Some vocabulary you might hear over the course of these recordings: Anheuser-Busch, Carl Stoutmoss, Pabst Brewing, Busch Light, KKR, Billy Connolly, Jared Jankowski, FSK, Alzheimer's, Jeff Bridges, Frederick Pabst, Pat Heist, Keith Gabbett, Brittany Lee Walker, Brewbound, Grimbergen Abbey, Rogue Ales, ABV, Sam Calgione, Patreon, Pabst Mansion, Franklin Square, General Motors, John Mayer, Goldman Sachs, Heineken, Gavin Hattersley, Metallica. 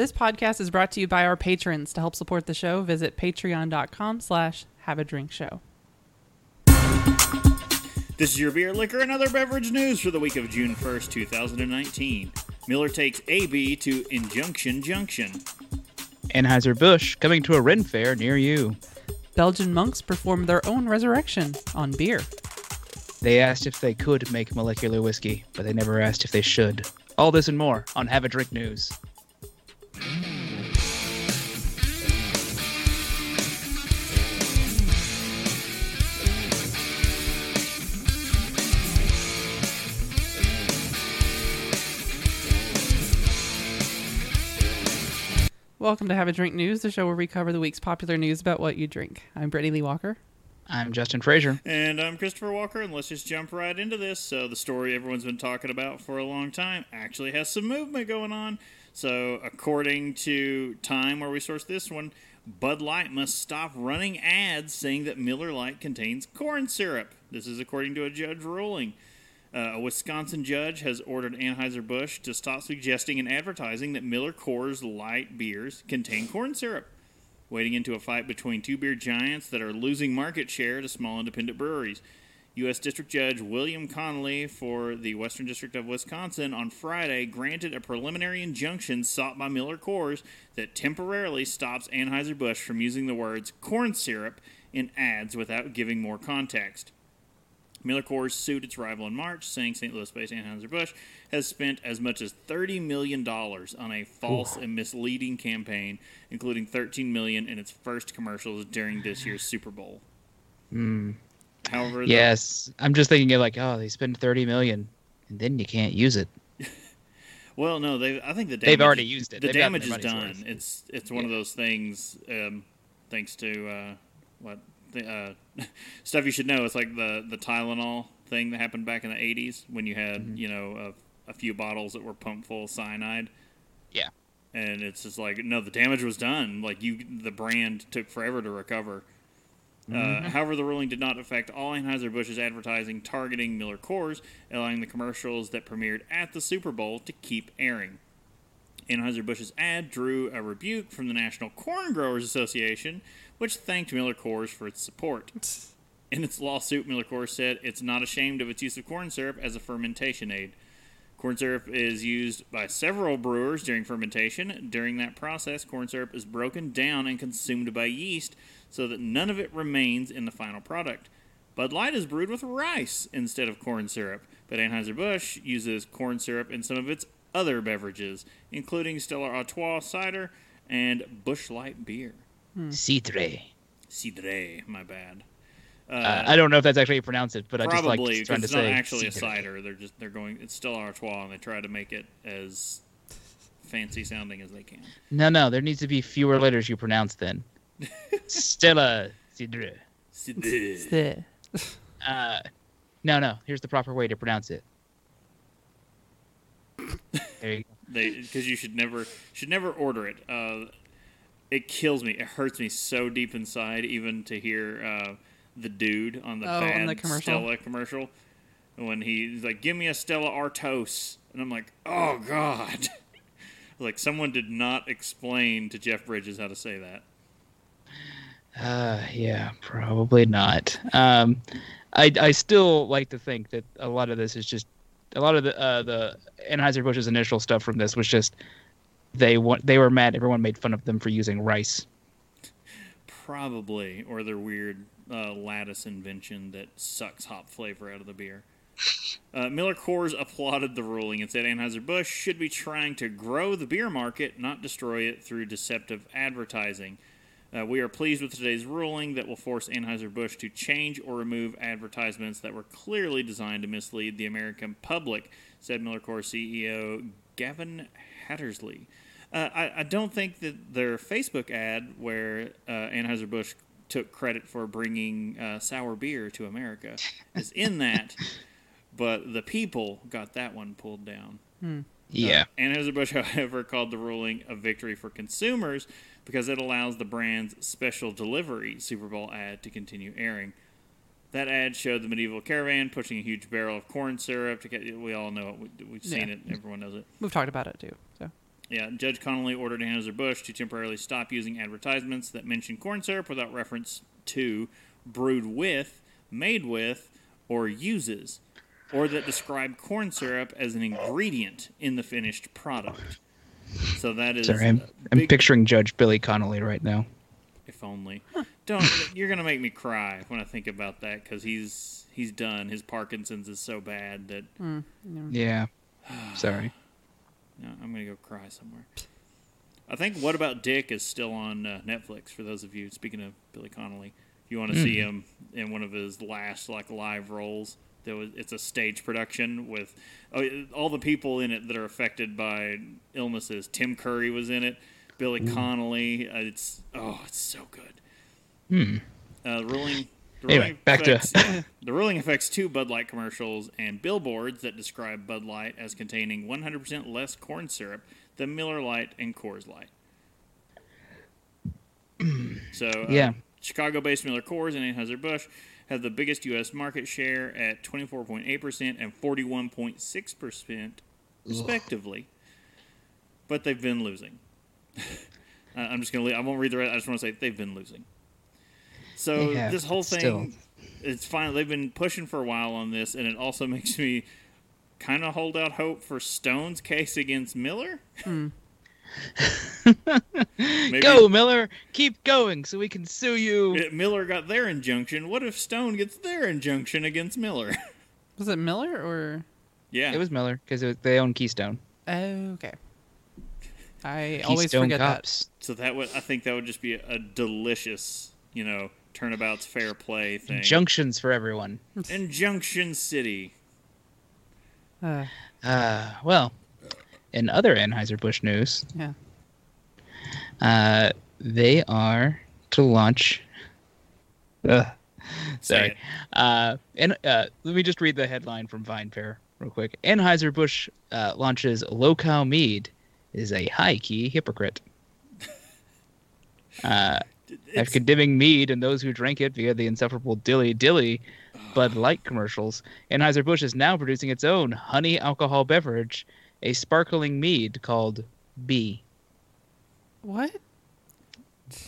This podcast is brought to you by our patrons. To help support the show, visit patreon.com/haveadrinkshow. This is your beer, liquor, and other beverage news for the week of June 1st, 2019. Miller takes AB to Injunction Junction. Anheuser-Busch coming to a Ren fair near you. Belgian monks perform their own resurrection on beer. They asked if they could make molecular whiskey, but they never asked if they should. All this and more on Have a Drink News. Welcome to Have a Drink News, the show where we cover the week's popular news about what you drink. I'm Brittany Lee Walker. I'm Justin Frazier. And I'm Christopher Walker, and let's just jump right into this. So the story everyone's been talking about for a long time actually has some movement going on. So according to Time, where we sourced this one, Bud Light must stop running ads saying that Miller Lite contains corn syrup. This is according to a judge ruling. A Wisconsin judge has ordered Anheuser-Busch to stop suggesting and advertising that Miller Coors Light beers contain corn syrup, wading into a fight between two beer giants that are losing market share to small independent breweries. U.S. District Judge William Connolly for the Western District of Wisconsin on Friday granted a preliminary injunction sought by Miller Coors that temporarily stops Anheuser-Busch from using the words corn syrup in ads without giving more context. Miller Coors sued its rival in March, saying St. Louis-based Anheuser-Busch has spent as much as $30 million on a false and misleading campaign, including $13 million in its first commercials during this year's Super Bowl. However, yes, I'm just thinking of like, oh, they spend $30 million, and then you can't use it. Well, no, I think the damage, they've already used it. The damage is done. Worth. It's one of those things, thanks to stuff you should know. It's like the Tylenol thing that happened back in the 80s when you had, you know, a few bottles that were pumped full of cyanide. Yeah. And it's just like, no, the damage was done. Like, the brand took forever to recover. However, the ruling did not affect all Anheuser-Busch's advertising targeting Miller Coors, allowing the commercials that premiered at the Super Bowl to keep airing. Anheuser-Busch's ad drew a rebuke from the National Corn Growers Association, which thanked Miller Coors for its support. In its lawsuit, Miller Coors said it's not ashamed of its use of corn syrup as a fermentation aid. Corn syrup is used by several brewers during fermentation. During that process, corn syrup is broken down and consumed by yeast so that none of it remains in the final product. Bud Light is brewed with rice instead of corn syrup, but Anheuser-Busch uses corn syrup in some of its other beverages, including Stella Artois cider and Busch Light beer. Cidre, my bad. I don't know if that's actually pronounced it, but probably, I just like trying to say. It's not actually a cider. They're going. It's Stella Artois, and they try to make it as fancy sounding as they can. No, there needs to be fewer letters you pronounce then. Stella Cidre. Cidre. No. Here's the proper way to pronounce it. There you go. Because you should never order it. It kills me. It hurts me so deep inside, even to hear the dude on the bad on the commercial. Stella commercial. When he's like, give me a Stella Artois. And I'm like, oh, God. Like, someone did not explain to Jeff Bridges how to say that. Yeah, probably not. I still like to think that a lot of this is just... A lot of the Anheuser-Busch's initial stuff from this was just... They were mad. Everyone made fun of them for using rice. Probably, or their weird lattice invention that sucks hop flavor out of the beer. Miller Coors applauded the ruling and said Anheuser-Busch should be trying to grow the beer market, not destroy it through deceptive advertising. We are pleased with today's ruling that will force Anheuser-Busch to change or remove advertisements that were clearly designed to mislead the American public, said Miller Coors CEO Gavin Hattersley. I don't think that their Facebook ad where Anheuser-Busch took credit for bringing sour beer to America is in that, but the people got that one pulled down. Yeah. Anheuser-Busch, however, called the ruling a victory for consumers because it allows the brand's special delivery Super Bowl ad to continue airing. That ad showed the medieval caravan pushing a huge barrel of corn syrup. We all know it. We've seen it. Everyone knows it. We've talked about it, too. So. Yeah, Judge Connolly ordered Anheuser-Busch to temporarily stop using advertisements that mention corn syrup without reference to brewed with, made with, or uses, or that describe corn syrup as an ingredient in the finished product. So that is... Sorry, I'm picturing Judge Billy Connolly right now. If only. Don't. You're going to make me cry when I think about that, because he's done. His Parkinson's is so bad that... No. Yeah. Sorry. No, I'm going to go cry somewhere. I think What About Dick is still on Netflix, for those of you, speaking of Billy Connolly. If you want to see him in one of his last live roles... It's a stage production with all the people in it that are affected by illnesses. Tim Curry was in it. Billy Connolly. It's so good. The ruling affects two Bud Light commercials and billboards that describe Bud Light as containing 100% less corn syrup than Miller Lite and Coors Light. Chicago-based Miller Coors and Anheuser-Busch have the biggest U.S. market share at 24.8% and 41.6%, respectively. But they've been losing. I won't read the rest. I just want to say they've been losing. So yeah, this whole thing, It's fine. They've been pushing for a while on this, and it also makes me kind of hold out hope for Stone's case against Miller. Go Miller, keep going so we can sue you. Miller got their injunction. What if Stone gets their injunction against Miller? Was it Miller or? Yeah, it was Miller because they own Keystone. Oh, okay. I always forget that. So I think that would just be a delicious, turnabout's fair play thing. Injunctions for everyone. Injunction City. Well. In other Anheuser-Busch news, they are to launch. Sorry. Let me just read the headline from Vine Fair real quick. Anheuser-Busch launches low-cow mead is a high-key hypocrite. After condemning mead and those who drank it via the insufferable Dilly Dilly Bud Light commercials, Anheuser-Busch is now producing its own honey alcohol beverage. A sparkling mead called B. What?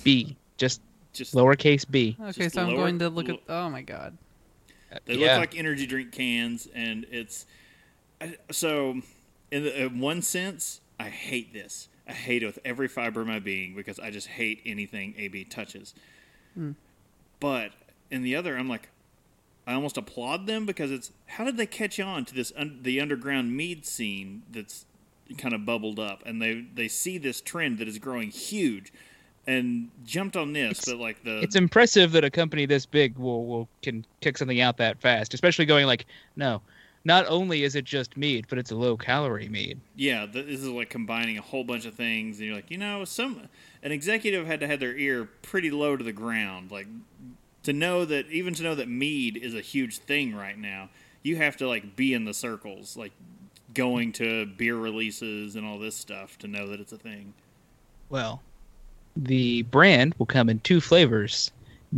B. Just lowercase b. Okay, so I'm going to look at... Oh, my God. They look like energy drink cans, and it's... So, in one sense, I hate this. I hate it with every fiber of my being because I just hate anything AB touches. But in the other, I'm like... I almost applaud them because it's how did they catch on to this the underground mead scene that's kind of bubbled up, and they see this trend that is growing huge and jumped on this. It's impressive that a company this big can kick something out that fast, especially going not only is it just mead, but it's a low calorie mead. Yeah, this is like combining a whole bunch of things, and you're like, an executive had to have their ear pretty low to the ground, like. To know that mead is a huge thing right now, you have to be in the circles, going to beer releases and all this stuff to know that it's a thing. Well, the brand will come in two flavors: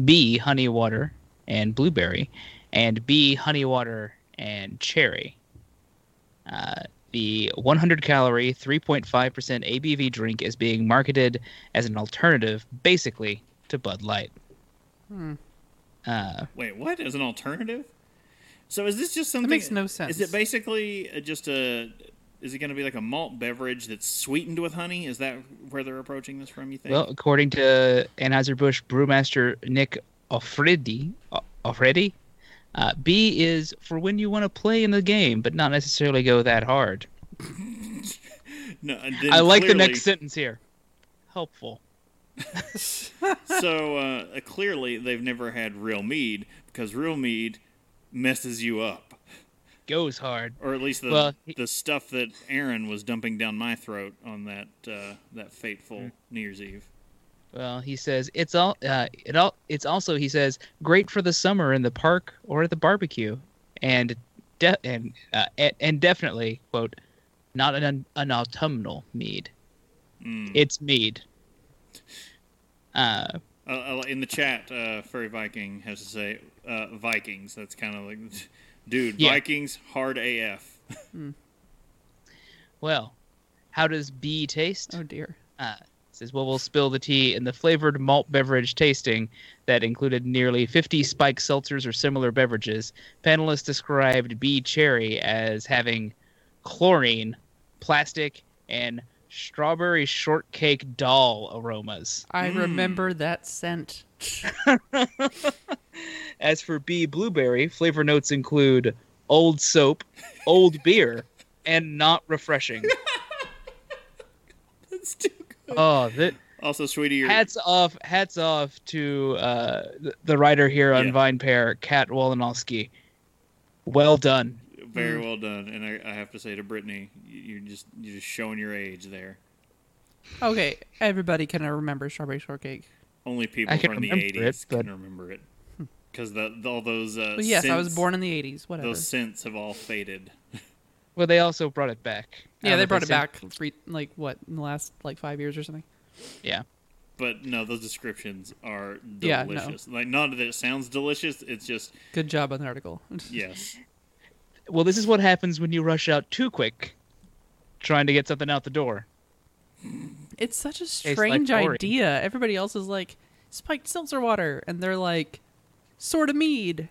B honey water and blueberry, and B honey water and cherry. The 100-calorie, 3.5% ABV drink is being marketed as an alternative, basically, to Bud Light. Wait, what? As an alternative? So is this just something... That makes no sense. Is it basically just Is it going to be like a malt beverage that's sweetened with honey? Is that where they're approaching this from, you think? Well, according to Anheuser-Busch brewmaster Nick Alfredi, B is for when you want to play in the game, but not necessarily go that hard. No, I like the next sentence here. Helpful. So clearly they've never had real mead, because real mead messes you up, goes hard, or at least the stuff that Aaron was dumping down my throat on that fateful New Year's Eve. Well, he says it's also great for the summer in the park or at the barbecue, and definitely quote not an autumnal mead. It's mead. In the chat, Furry Viking has to say Vikings. That's kind of like, dude, yeah. Vikings hard AF. Well, How does B taste? Oh, dear. It says, well, we'll spill the tea in the flavored malt beverage tasting that included nearly 50 spike seltzers or similar beverages. Panelists described B cherry as having chlorine, plastic, and strawberry shortcake doll aromas. I remember that scent. As for B blueberry, flavor notes include old soap, old beer, and not refreshing. That's too good. Oh, that also, sweetie. Hats off to the writer here on Vine Pair, Kat Wolinowski. Well done. Very well done, and I have to say to Brittany, you're just showing your age there. Okay, everybody can remember strawberry shortcake. Only people from the 80s can remember it, because all those. Yes, I was born in the 80s. Whatever. Those scents have all faded. Well, they also brought it back. Yeah, they brought it back in the last 5 years or something. Yeah. But no, those descriptions are delicious. Yeah, no. Not that it sounds delicious. It's just good job on the article. Yes. Well, this is what happens when you rush out too quick, trying to get something out the door. It's such a strange idea. Everybody else is like, spiked seltzer water, and they're like, sort of mead.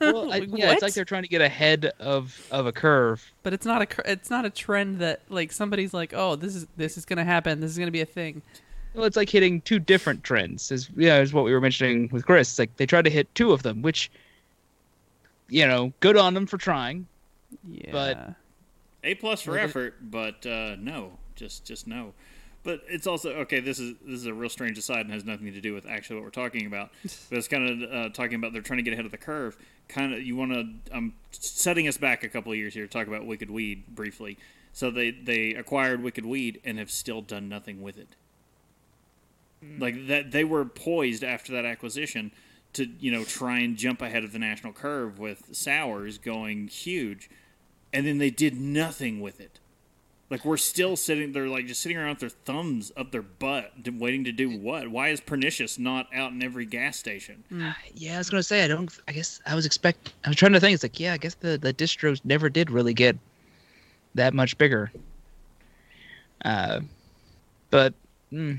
Well, it's like they're trying to get ahead of a curve. But it's not a trend that somebody's like, oh, this is going to happen. This is going to be a thing. Well, it's like hitting two different trends. Is what we were mentioning with Chris. It's like they tried to hit two of them, which. Good on them for trying. Yeah. But A+ for effort, but no. Just no. But it's also okay, this is a real strange aside and has nothing to do with actually what we're talking about. But it's kind of talking about they're trying to get ahead of the curve. I'm setting us back a couple of years here to talk about Wicked Weed briefly. So they acquired Wicked Weed and have still done nothing with it. Like that they were poised after that acquisition to try and jump ahead of the national curve with sours going huge, and then they did nothing with it. We're still sitting there just sitting around with their thumbs up their butt waiting to do what? Why is Pernicious not out in every gas station? Yeah, I was going to say I was trying to think I guess the distros never did really get that much bigger. I don't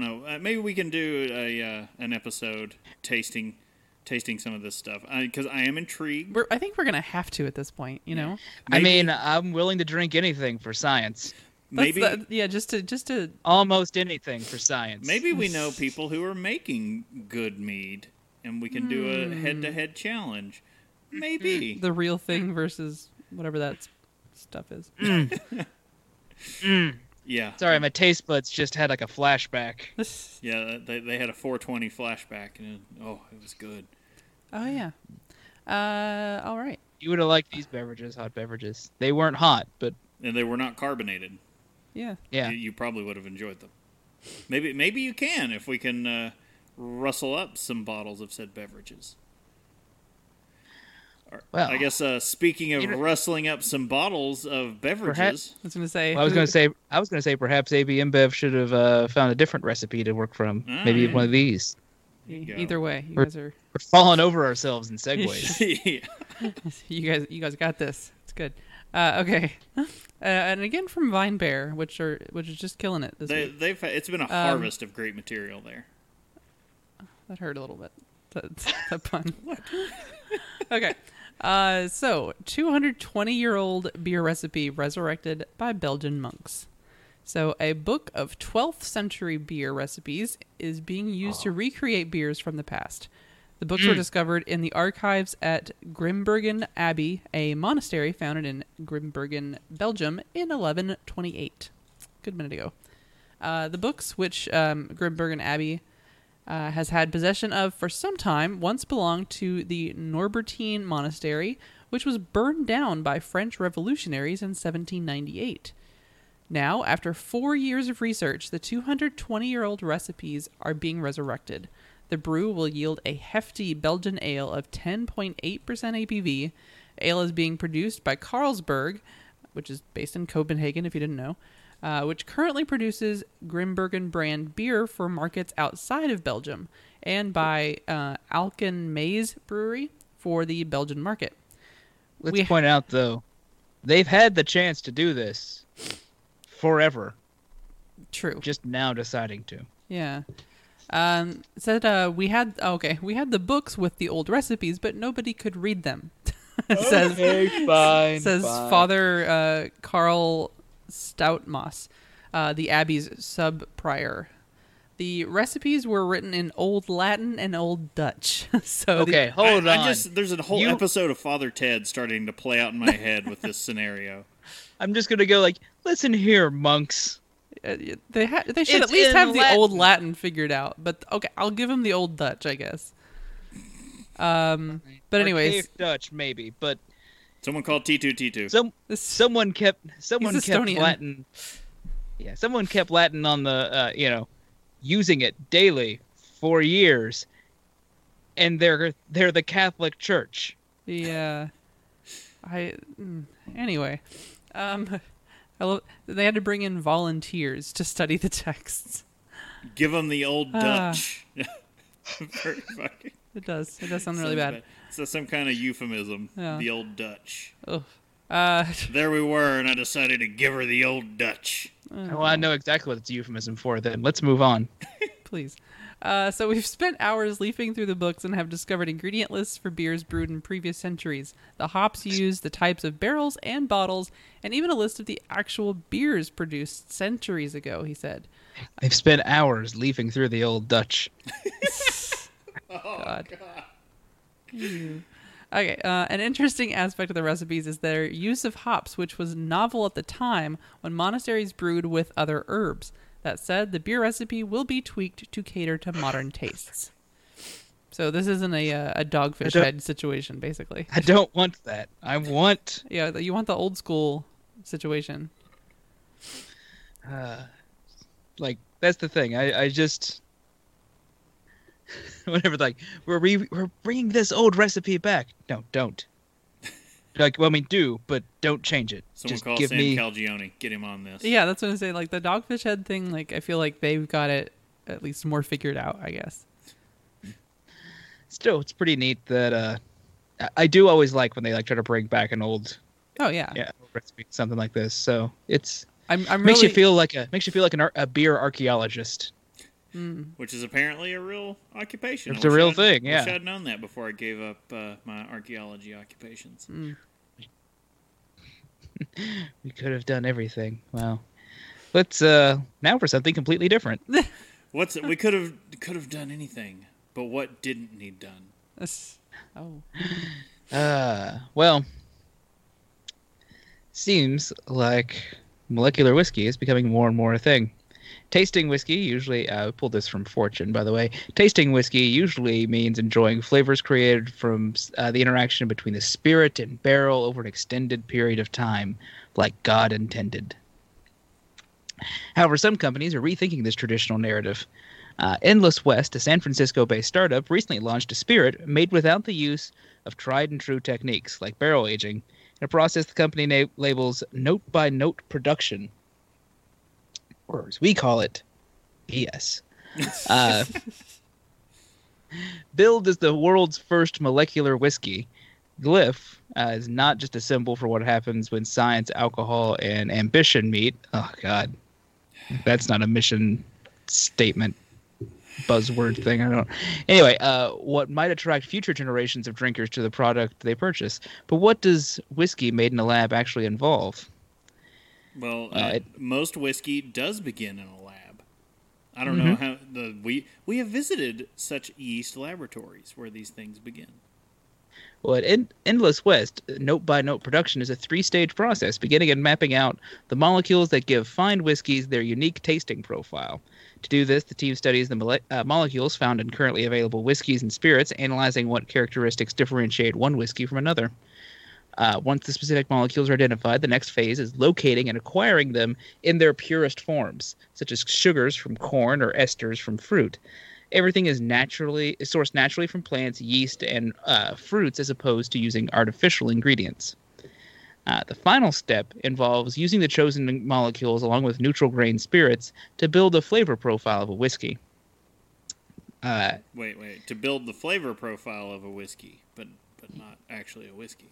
know. Maybe we can do an episode tasting some of this stuff because I am intrigued. I think we're gonna have to at this point, know. Maybe, I'm willing to drink anything for science. Just to almost anything for science. Maybe we know people who are making good mead, and we can do a head-to-head challenge. Maybe the real thing versus whatever that stuff is. Yeah. Sorry, my taste buds just had a flashback. Yeah, they had a 420 flashback, and it was good. Oh yeah. All right. You would have liked these beverages, hot beverages. They weren't hot, but and they were not carbonated. Yeah. Yeah. You probably would have enjoyed them. Maybe you can if we can rustle up some bottles of said beverages. Well, I guess speaking of rustling up some bottles of beverages, I was going to say perhaps AB InBev should have found a different recipe to work from. Maybe one of these. Either way, we're falling over ourselves in segues. You guys got this. It's good. Okay, and again from Vine Bear, which is just killing it. It's been a harvest of great material there. That hurt a little bit. That's a pun. Okay. So 220-year-old beer recipe resurrected by Belgian monks. So a book of 12th century beer recipes is being used to recreate beers from the past. The books were discovered in the archives at Grimbergen Abbey, a monastery founded in Grimbergen, Belgium in 1128. Good minute ago. The books, which Grimbergen Abbey has had possession of for some time, once belonged to the Norbertine monastery, which was burned down by French revolutionaries in 1798. Now, after 4 years of research, the 220-year-old recipes are being resurrected. The brew will yield a hefty Belgian ale of 10.8% ABV. Ale is being produced by Carlsberg, which is based in Copenhagen, if you didn't know. Which currently produces Grimbergen brand beer for markets outside of Belgium, and by Alken Maes Brewery for the Belgian market. Let's point out, though, They've had the chance to do this forever. True. Just now deciding to. Yeah. Said we had the books with the old recipes, but nobody could read them. Says fine. Father Carl Stoutmoss, the Abbey's sub prior. The recipes were written in Old Latin and Old Dutch. Hold on. There's a whole episode of Father Ted starting to play out in my head with this scenario. I'm just gonna go like, listen here, monks. They should at least have the Old Latin figured out. But okay, I'll give them the Old Dutch, I guess. But anyways, Dutch maybe. But someone called T2. Someone kept Estonian. Latin. Yeah, someone kept Latin on the using it daily for years, and they're the Catholic Church. Yeah. They had to bring in volunteers to study the texts. Give them the Old Dutch. It does sound really bad. So some kind of euphemism. Yeah. The Old Dutch. Ugh. There we were, and I decided to give her the Old Dutch. Well, I know exactly what it's a euphemism for, then. Let's move on. Please. So we've spent hours leafing through the books and have discovered ingredient lists for beers brewed in previous centuries, the hops used, the types of barrels and bottles, and even a list of the actual beers produced centuries ago, he said. They've spent hours leafing through the Old Dutch. God. Ew. Okay, an interesting aspect of the recipes is their use of hops, which was novel at the time when monasteries brewed with other herbs. That said, the beer recipe will be tweaked to cater to modern tastes. So this isn't a dogfish head situation, basically. I don't want that. Yeah, you want the old school situation. That's the thing. I just... Whenever we're bringing this old recipe back. No, don't. Do, but don't change it. Someone just call Sam Calgione. Get him on this. Yeah, that's what I'm saying. The dogfish head thing. I feel like they've got it at least more figured out. I guess. Still, it's pretty neat that I do always like when they try to bring back an old. Oh yeah. Yeah, recipe, something like this. So it's. I'm makes really... you feel like a makes you feel like a beer archaeologist. Mm. Which is apparently a real occupation. It's a real thing, yeah. I wish I'd known that before I gave up my archaeology occupations. Mm. We could have done everything. Wow. Let's now for something completely different. We could have done anything, but what didn't need done? Well, seems like molecular whiskey is becoming more and more a thing. Tasting whiskey usually, I pulled this from Fortune, by the way. Tasting whiskey usually means enjoying flavors created from the interaction between the spirit and barrel over an extended period of time, like God intended. However, some companies are rethinking this traditional narrative. Endless West, a San Francisco-based startup, recently launched a spirit made without the use of tried-and-true techniques, like barrel aging, in a process the company labels note-by-note production. We call it BS. Billed as the world's first molecular whiskey, Glyph is not just a symbol for what happens when science, alcohol, and ambition meet. Oh, God. That's not a mission statement buzzword thing. Anyway, what might attract future generations of drinkers to the product they purchase. But what does whiskey made in a lab actually involve? Well, most whiskey does begin in a lab. I don't know how we have visited such yeast laboratories where these things begin. Well, at Endless West, note-by-note production is a three-stage process, beginning in mapping out the molecules that give fine whiskeys their unique tasting profile. To do this, the team studies the molecules found in currently available whiskeys and spirits, analyzing what characteristics differentiate one whiskey from another. Once the specific molecules are identified, the next phase is locating and acquiring them in their purest forms, such as sugars from corn or esters from fruit. Everything is sourced naturally from plants, yeast, and fruits, as opposed to using artificial ingredients. The final step involves using the chosen molecules along with neutral grain spirits to build the flavor profile of a whiskey. To build the flavor profile of a whiskey, but not actually a whiskey.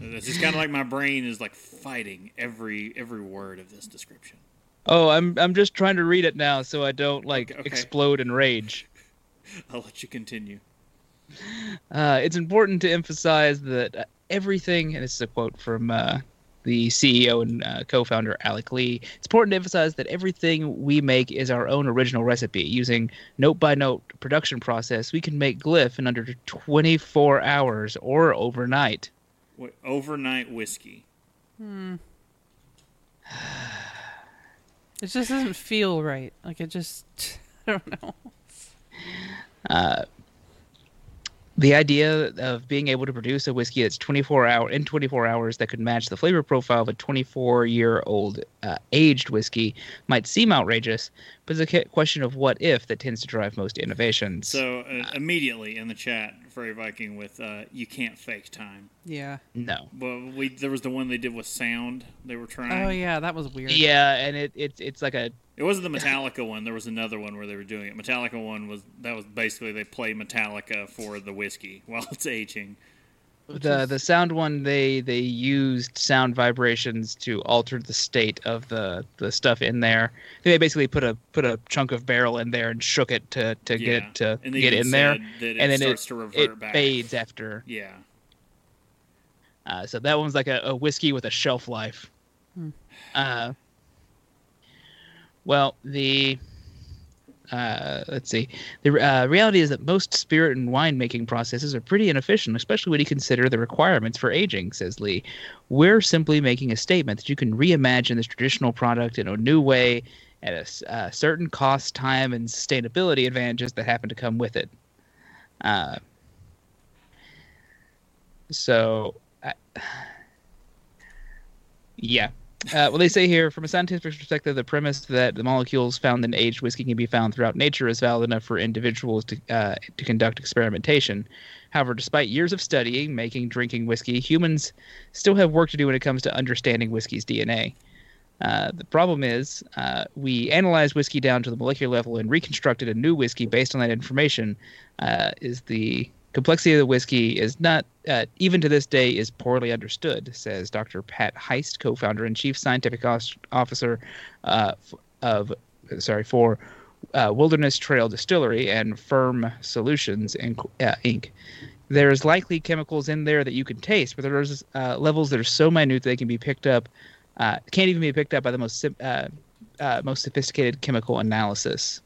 It's just kind of like my brain is like fighting every word of this description. Oh, I'm just trying to read it now so I don't explode in rage. I'll let you continue. It's important to emphasize that everything, and this is a quote from the CEO and co-founder Alec Lee, it's important to emphasize that everything we make is our own original recipe. Using note-by-note production process, we can make Glyph in under 24 hours or overnight. What, overnight whiskey? It just doesn't feel right. I don't know. The idea of being able to produce a whiskey that's 24 hours that could match the flavor profile of a 24-year-old aged whiskey might seem outrageous, but it's a question of what if that tends to drive most innovations. So immediately in the chat, Furry Viking with you can't fake time. Yeah. No. Well, there was the one they did with sound they were trying. Oh yeah, that was weird. Yeah, and it's like a. It wasn't the Metallica one. There was another one where they were doing it. Metallica one was basically they play Metallica for the whiskey while it's aging. The sound one, they used sound vibrations to alter the state of the stuff in there. They basically put a chunk of barrel in there and shook it to get it to get in there, and then it fades after. Yeah. So that one's like a whiskey with a shelf life. Well, the let's see. The reality is that most spirit and winemaking processes are pretty inefficient, especially when you consider the requirements for aging, says Lee. We're simply making a statement that you can reimagine this traditional product in a new way at a certain cost, time, and sustainability advantages that happen to come with it. Yeah. Well, they say here, from a scientific perspective, the premise that the molecules found in aged whiskey can be found throughout nature is valid enough for individuals to conduct experimentation. However, despite years of studying, making, drinking whiskey, humans still have work to do when it comes to understanding whiskey's DNA. The problem is we analyze whiskey down to the molecular level and reconstructed a new whiskey based on that information. Is the complexity of the whiskey is not, even to this day, is poorly understood, says Dr. Pat Heist, co-founder and chief scientific officer for Wilderness Trail Distillery and Firm Solutions Inc. There's likely chemicals in there that you can taste, but there's levels that are so minute they can be picked up, can't even be picked up by the most sophisticated chemical analysis.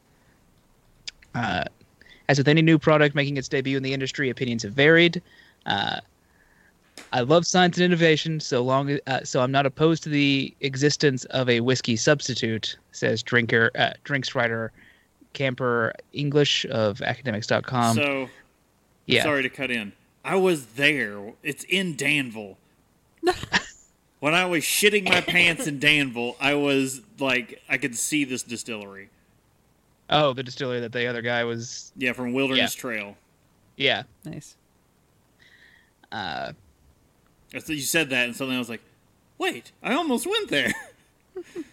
As with any new product making its debut in the industry, opinions have varied. I love science and innovation, so I'm not opposed to the existence of a whiskey substitute, says drinks writer Camper English of academics.com. So, yeah. Sorry to cut in. I was there. It's in Danville. When I was shitting my pants in Danville, I was like, I could see this distillery. Oh, the distillery that the other guy was... Yeah, from Wilderness Trail. Yeah. Nice. So you said that, and suddenly I was like, wait, I almost went there.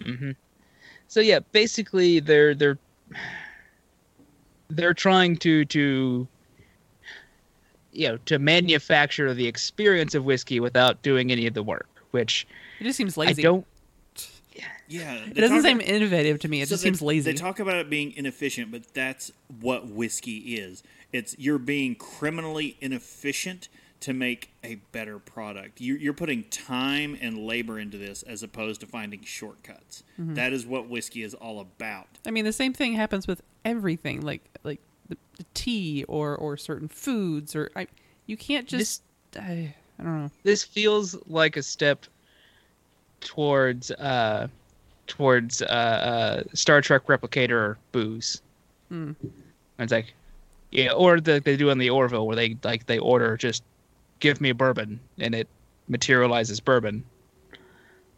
Mm-hmm. So, yeah, basically they're trying to to manufacture the experience of whiskey without doing any of the work, which... It just seems lazy. Yeah, it doesn't seem innovative to me. It just seems lazy. They talk about it being inefficient, but that's what whiskey is. You're being criminally inefficient to make a better product. You're putting time and labor into this as opposed to finding shortcuts. Mm-hmm. That is what whiskey is all about. I mean, the same thing happens with everything, like the tea or certain foods, or you can't just. I don't know. This feels like a step towards Star Trek replicator booze. It's like, yeah, or they do in the Orville where they order, just give me bourbon, and it materializes bourbon.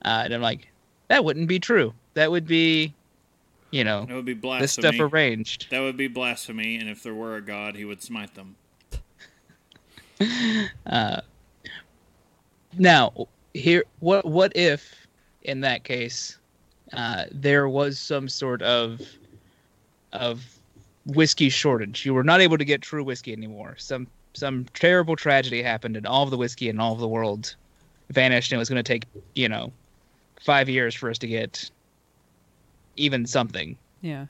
And I'm like, that wouldn't be true. That would be, that would be blasphemy. This stuff arranged. That would be blasphemy, and if there were a god, he would smite them. Now, here, what if, in that case, there was some sort of whiskey shortage? You were not able to get true whiskey anymore. Some terrible tragedy happened, and all of the whiskey in all of the world vanished, and it was going to take, 5 years for us to get even something. Yeah.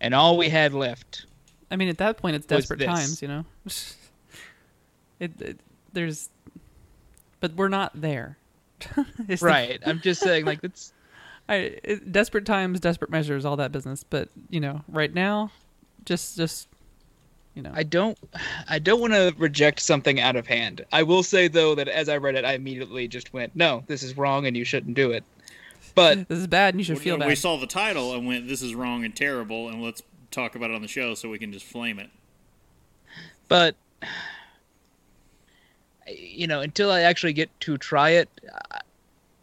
And all we had left. I mean, at that point, it's desperate times, But we're not there. Right. I'm just saying, it's... desperate times, desperate measures, all that business. But, right now, just. I don't want to reject something out of hand. I will say, though, that as I read it, I immediately just went, no, this is wrong and you shouldn't do it. But this is bad and you should feel bad. We saw the title and went, this is wrong and terrible, and let's talk about it on the show so we can just flame it. But... until I actually get to try it,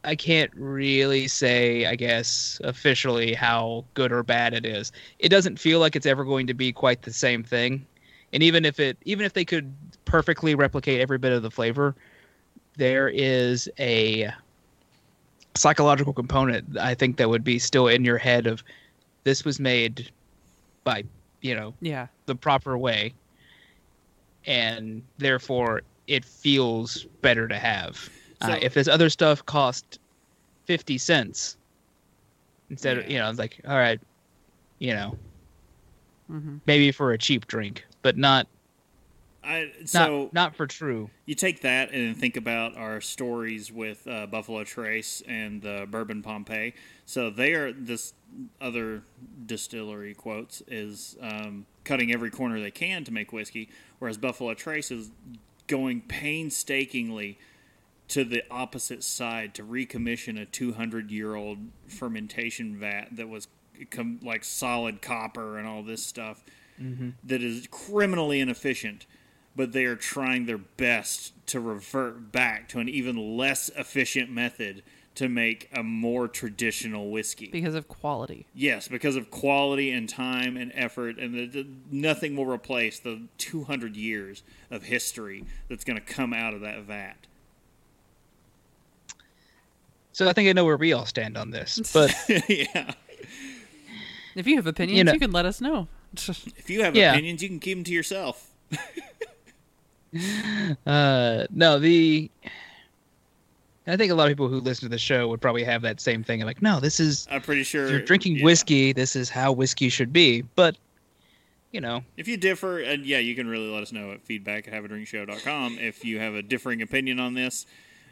I can't really say, I guess, officially how good or bad it is. It doesn't feel like it's ever going to be quite the same thing. And even if they could perfectly replicate every bit of the flavor, there is a psychological component, I think, that would be still in your head of this was made by, the proper way. And therefore... it feels better to have. So, if this other stuff cost 50 cents instead of, it's like, all right, maybe for a cheap drink, but not for true. You take that and think about our stories with Buffalo Trace and the Bourbon Pompeii. So they are, this other distillery, quotes, is cutting every corner they can to make whiskey, whereas Buffalo Trace is going painstakingly to the opposite side to recommission a 200-year-old fermentation vat that was solid copper and all this stuff that is criminally inefficient, but they are trying their best to revert back to an even less efficient method to make a more traditional whiskey. Because of quality. Yes, because of quality and time and effort, and nothing will replace the 200 years of history that's going to come out of that vat. So I think I know where we all stand on this. But yeah. If you have opinions, you can let us know. If you have opinions, you can keep them to yourself. I think a lot of people who listen to the show would probably have that same thing. Like, no, this is... I'm pretty sure... If you're drinking whiskey, this is how whiskey should be. But, If you differ, and you can really let us know at feedback@haveadrinkshow.com if you have a differing opinion on this.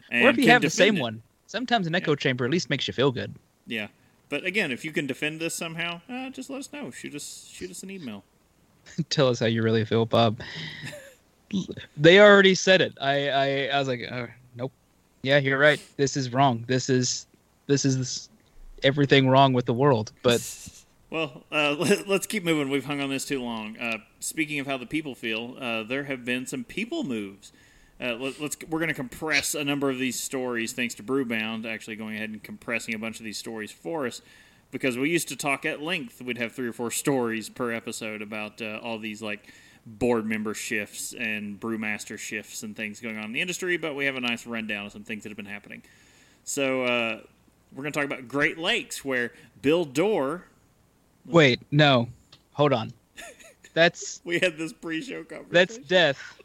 And or if you have the same one. Sometimes an echo chamber at least makes you feel good. Yeah. But again, if you can defend this somehow, just let us know. Shoot us an email. Tell us how you really feel, Bob. They already said it. I was like, oh, nope. Yeah, you're right. This is wrong. This is everything wrong with the world. But well, let's keep moving. We've hung on this too long. Speaking of how the people feel, there have been some people moves. We're going to compress a number of these stories thanks to Brewbound actually going ahead and compressing a bunch of these stories for us, because we used to talk at length. We'd have 3 or 4 stories per episode about all these board member shifts and brewmaster shifts and things going on in the industry, but we have a nice rundown of some things that have been happening. So we're going to talk about Great Lakes, where Bill Bohr... Wait, no. Hold on. That's... we had this pre-show conversation. That's death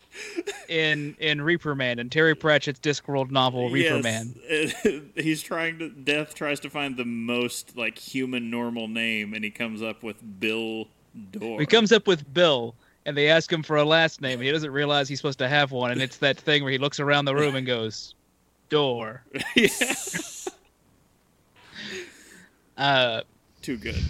in Reaper Man, in Terry Pratchett's Discworld novel, Reaper Man. He's trying to... Death tries to find the most, human normal name, and he comes up with Bill Bohr. He comes up with Bill... and they ask him for a last name, and he doesn't realize he's supposed to have one, and it's that thing where he looks around the room and goes, Door. Yeah. Too good.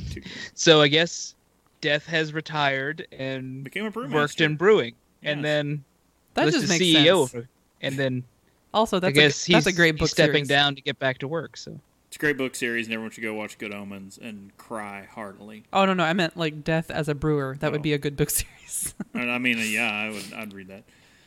So I guess Death has retired and became a brewmaster. Worked in brewing, and then that just makes CEO. Sense. And then also that's that's a great book stepping series. Down to get back to work. So it's a great book series, and everyone should go watch Good Omens and cry heartily. Oh, no, I meant Death as a Brewer. That would be a good book series. I mean, I'd read that.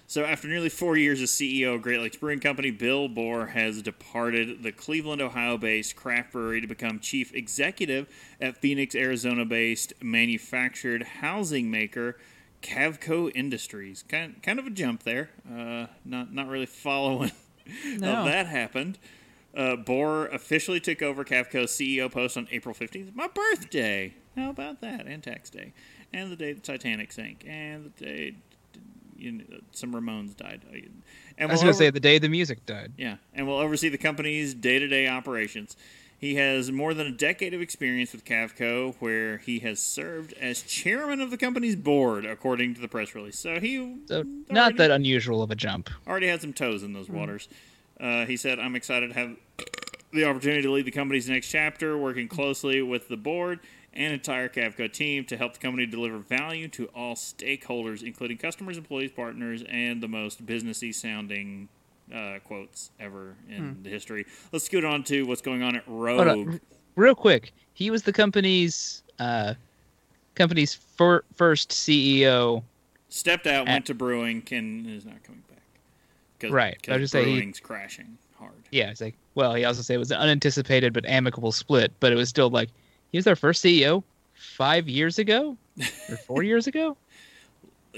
So after nearly 4 years as CEO of Great Lakes Brewing Company, Bill Bohr has departed the Cleveland, Ohio-based craft brewery to become chief executive at Phoenix, Arizona-based manufactured housing maker Cavco Industries. Kind of a jump there. Not really following how that happened. Bohr officially took over Cavco's CEO post on April 15th, my birthday. How about that? And tax day. And the day the Titanic sank. And the day some Ramones died. And I was going to say the day the music died. Yeah, and will oversee the company's day-to-day operations. He has more than a decade of experience with Cavco, where he has served as chairman of the company's board, according to the press release. So not that unusual of a jump. Already had some toes in those waters. He said, "I'm excited to have the opportunity to lead the company's next chapter, working closely with the board and entire Cavco team to help the company deliver value to all stakeholders, including customers, employees, partners, and the most businessy sounding." Quotes ever in the history. Let's scoot on to what's going on at Rogue. Real quick, he was the company's first CEO. Stepped out, went to brewing, and is not coming back. Because brewing's crashing hard. Yeah, it's like, well, he also said it was an unanticipated but amicable split, but it was still like, he was our first CEO 5 years ago? Or 4 years ago?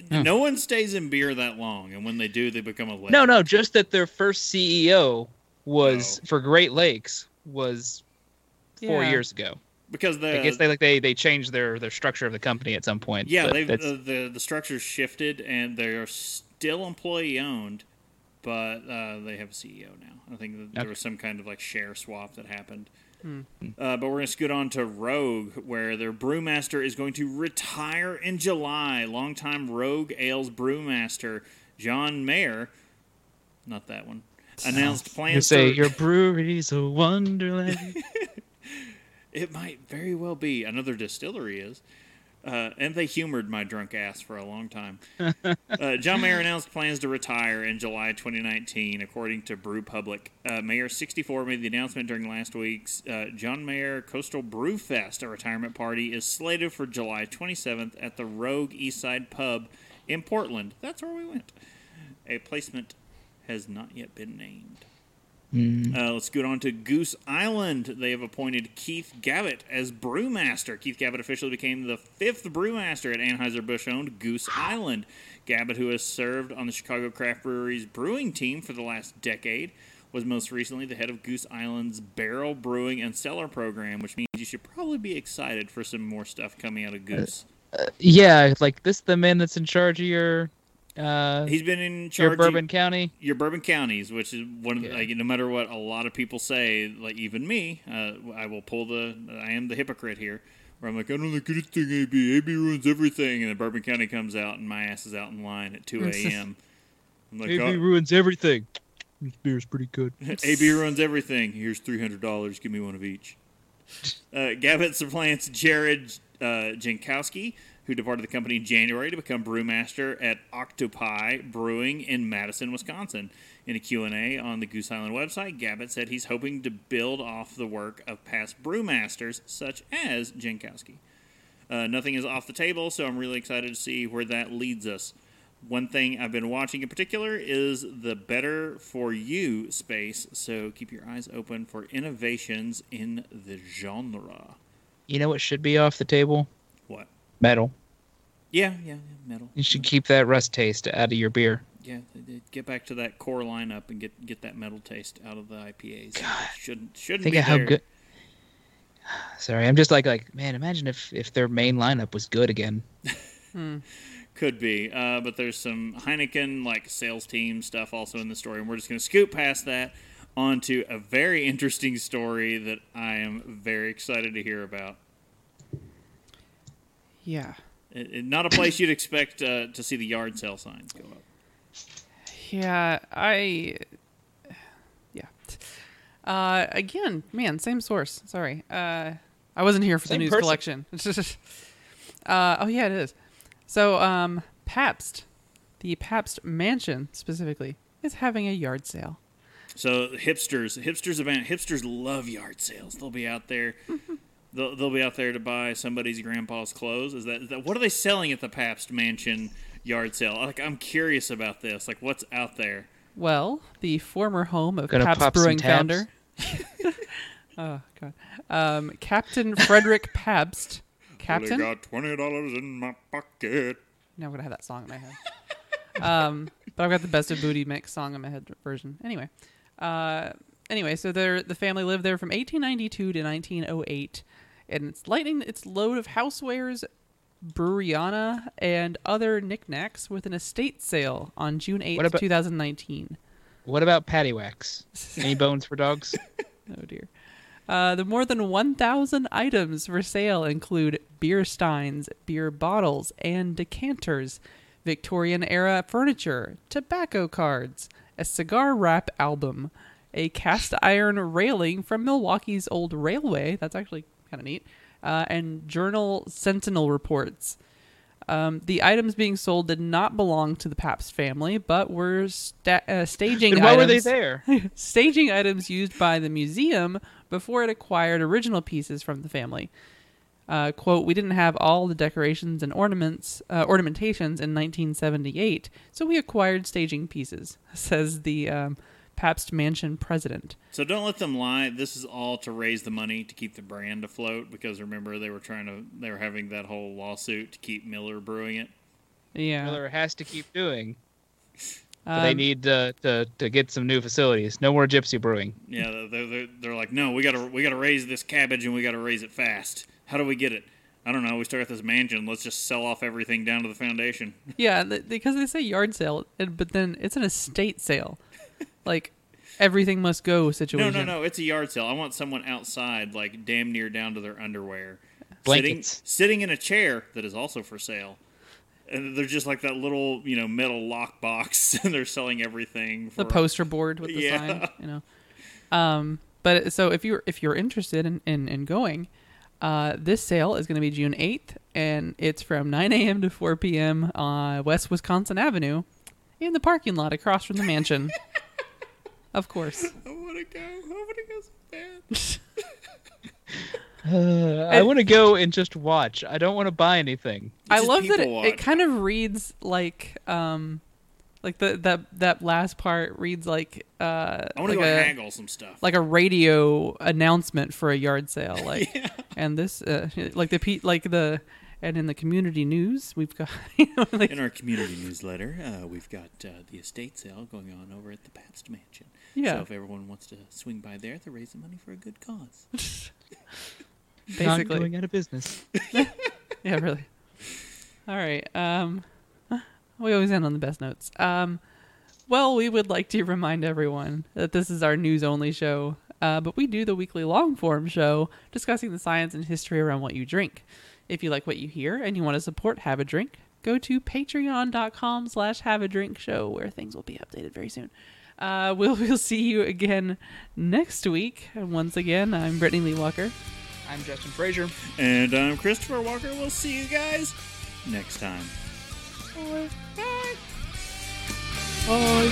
No one stays in beer that long, and when they do, they become a legend. No, just that their first CEO for Great Lakes was 4 years ago. Because I guess they changed their structure of the company at some point. Yeah, the structure shifted, and they are still employee owned, but they have a CEO now. I think there was some kind of share swap that happened. But we're going to scoot on to Rogue, where their brewmaster is going to retire in July. Longtime Rogue Ales brewmaster John Mayer, not that one, announced plans to... You say your brewery's a wonderland. It might very well be. Another distillery is. And they humored my drunk ass for a long time. John Mayer announced plans to retire in July 2019, according to BrewPublic. Mayer, 64, made the announcement during last week's John Mayer Coastal Brew Fest. A retirement party is slated for July 27th at the Rogue Eastside Pub in Portland. That's where we went. A placement has not yet been named. Let's go on to Goose Island. They have appointed Keith Gabbett as brewmaster. Keith Gabbett officially became the fifth brewmaster at Anheuser-Busch-owned Goose Island. Gabbett, who has served on the Chicago Craft Brewery's brewing team for the last decade, was most recently the head of Goose Island's barrel brewing and cellar program, which means you should probably be excited for some more stuff coming out of Goose. This the man that's in charge of your... he's been in charge of your Bourbon Counties, which is one of the, no matter what a lot of people say, even me, I am the hypocrite here, where I'm like, I don't like anything AB ruins everything, and the Bourbon County comes out and my ass is out in line at 2 a.m. I'm like, AB ruins everything. This beer's pretty good. AB ruins everything. Here's $300. Give me one of each. Gabbett supplants Jared Jankowski, who departed the company in January to become brewmaster at Octopi Brewing in Madison, Wisconsin. In a Q&A on the Goose Island website, Gabbett said he's hoping to build off the work of past brewmasters, such as Jankowski. Nothing is off the table, so I'm really excited to see where that leads us. One thing I've been watching in particular is the Better For You space, so keep your eyes open for innovations in the genre. You know what should be off the table? What? Metal. Yeah, metal. You should keep that rust taste out of your beer. Yeah, get back to that core lineup and get that metal taste out of the IPAs. God, shouldn't think be of how there. Good. Sorry, I'm just like man. Imagine if their main lineup was good again. Could be, but there's some Heineken sales team stuff also in the story, and we're just gonna scoot past that onto a very interesting story that I am very excited to hear about. Yeah. Not a place you'd expect to see the yard sale signs go up. Yeah. Again, man, same source. Sorry. I wasn't here for the news collection. Oh, yeah, it is. So Pabst, the Pabst Mansion specifically, is having a yard sale. So hipsters love yard sales. They'll be out there. They'll be out there to buy somebody's grandpa's clothes. Is that what are they selling at the Pabst Mansion yard sale? I'm curious about this. What's out there? Well, the former home of Pabst Brewing founder, oh god, Captain Frederick Pabst. Captain. Only got $20 in my pocket. Now I'm gonna have that song in my head. But I've got the Best of Booty Mix song in my head version. Anyway, so the family lived there from 1892 to 1908. And it's load of housewares, Breweriana, and other knickknacks with an estate sale on June 8th, 2019. What about paddywhacks? Any bones for dogs? Oh, dear. The more than 1,000 items for sale include beer steins, beer bottles, and decanters, Victorian-era furniture, tobacco cards, a cigar wrap album, a cast iron railing from Milwaukee's old railway. That's actually kind of neat. And Journal Sentinel reports. The items being sold did not belong to the Pabst family, but were staging items. Why were they there? Staging items used by the museum before it acquired original pieces from the family. Quote, we didn't have all the decorations and ornamentations in 1978, so we acquired staging pieces, says the Pabst Mansion president. So don't let them lie. This is all to raise the money to keep the brand afloat, because remember they were having that whole lawsuit to keep Miller brewing it. Yeah, Miller has to keep doing. But they need to get some new facilities. No more gypsy brewing. Yeah, they're like, no, we gotta raise this cabbage, and we gotta raise it fast. How do we get it? I don't know. We start at this mansion. Let's just sell off everything down to the foundation. Yeah, because they say yard sale, but then it's an estate sale. Like, everything must go situation. No. It's a yard sale. I want someone outside, like, damn near down to their underwear. Blankets. Sitting in a chair that is also for sale. And they're just like that little, metal lock box, and they're selling everything. The poster board with the sign, But so if you're interested in going, this sale is going to be June 8th, and it's from 9 a.m. to 4 p.m. on West Wisconsin Avenue in the parking lot across from the mansion. Of course. I want to go so bad. I want to go and just watch. I don't want to buy anything. I love that it kind of reads like that last part reads like I want to go haggle some stuff. Like a radio announcement for a yard sale, like yeah. And this and in the community news, we've got... in our community newsletter, we've got the estate sale going on over at the Pabst Mansion. Yeah. So if everyone wants to swing by there, they're raising money for a good cause. Basically. Not going out of business. Yeah, really. All right. We always end on the best notes. Well, we would like to remind everyone that this is our news-only show, but we do the weekly long-form show discussing the science and history around what you drink. If you like what you hear and you want to support Have a Drink, go to patreon.com/haveadrinkshow, where things will be updated very soon. We'll see you again next week. And once again, I'm Brittany Lee Walker. I'm Justin Frazier. And I'm Christopher Walker. We'll see you guys next time. Bye. Bye. Bye.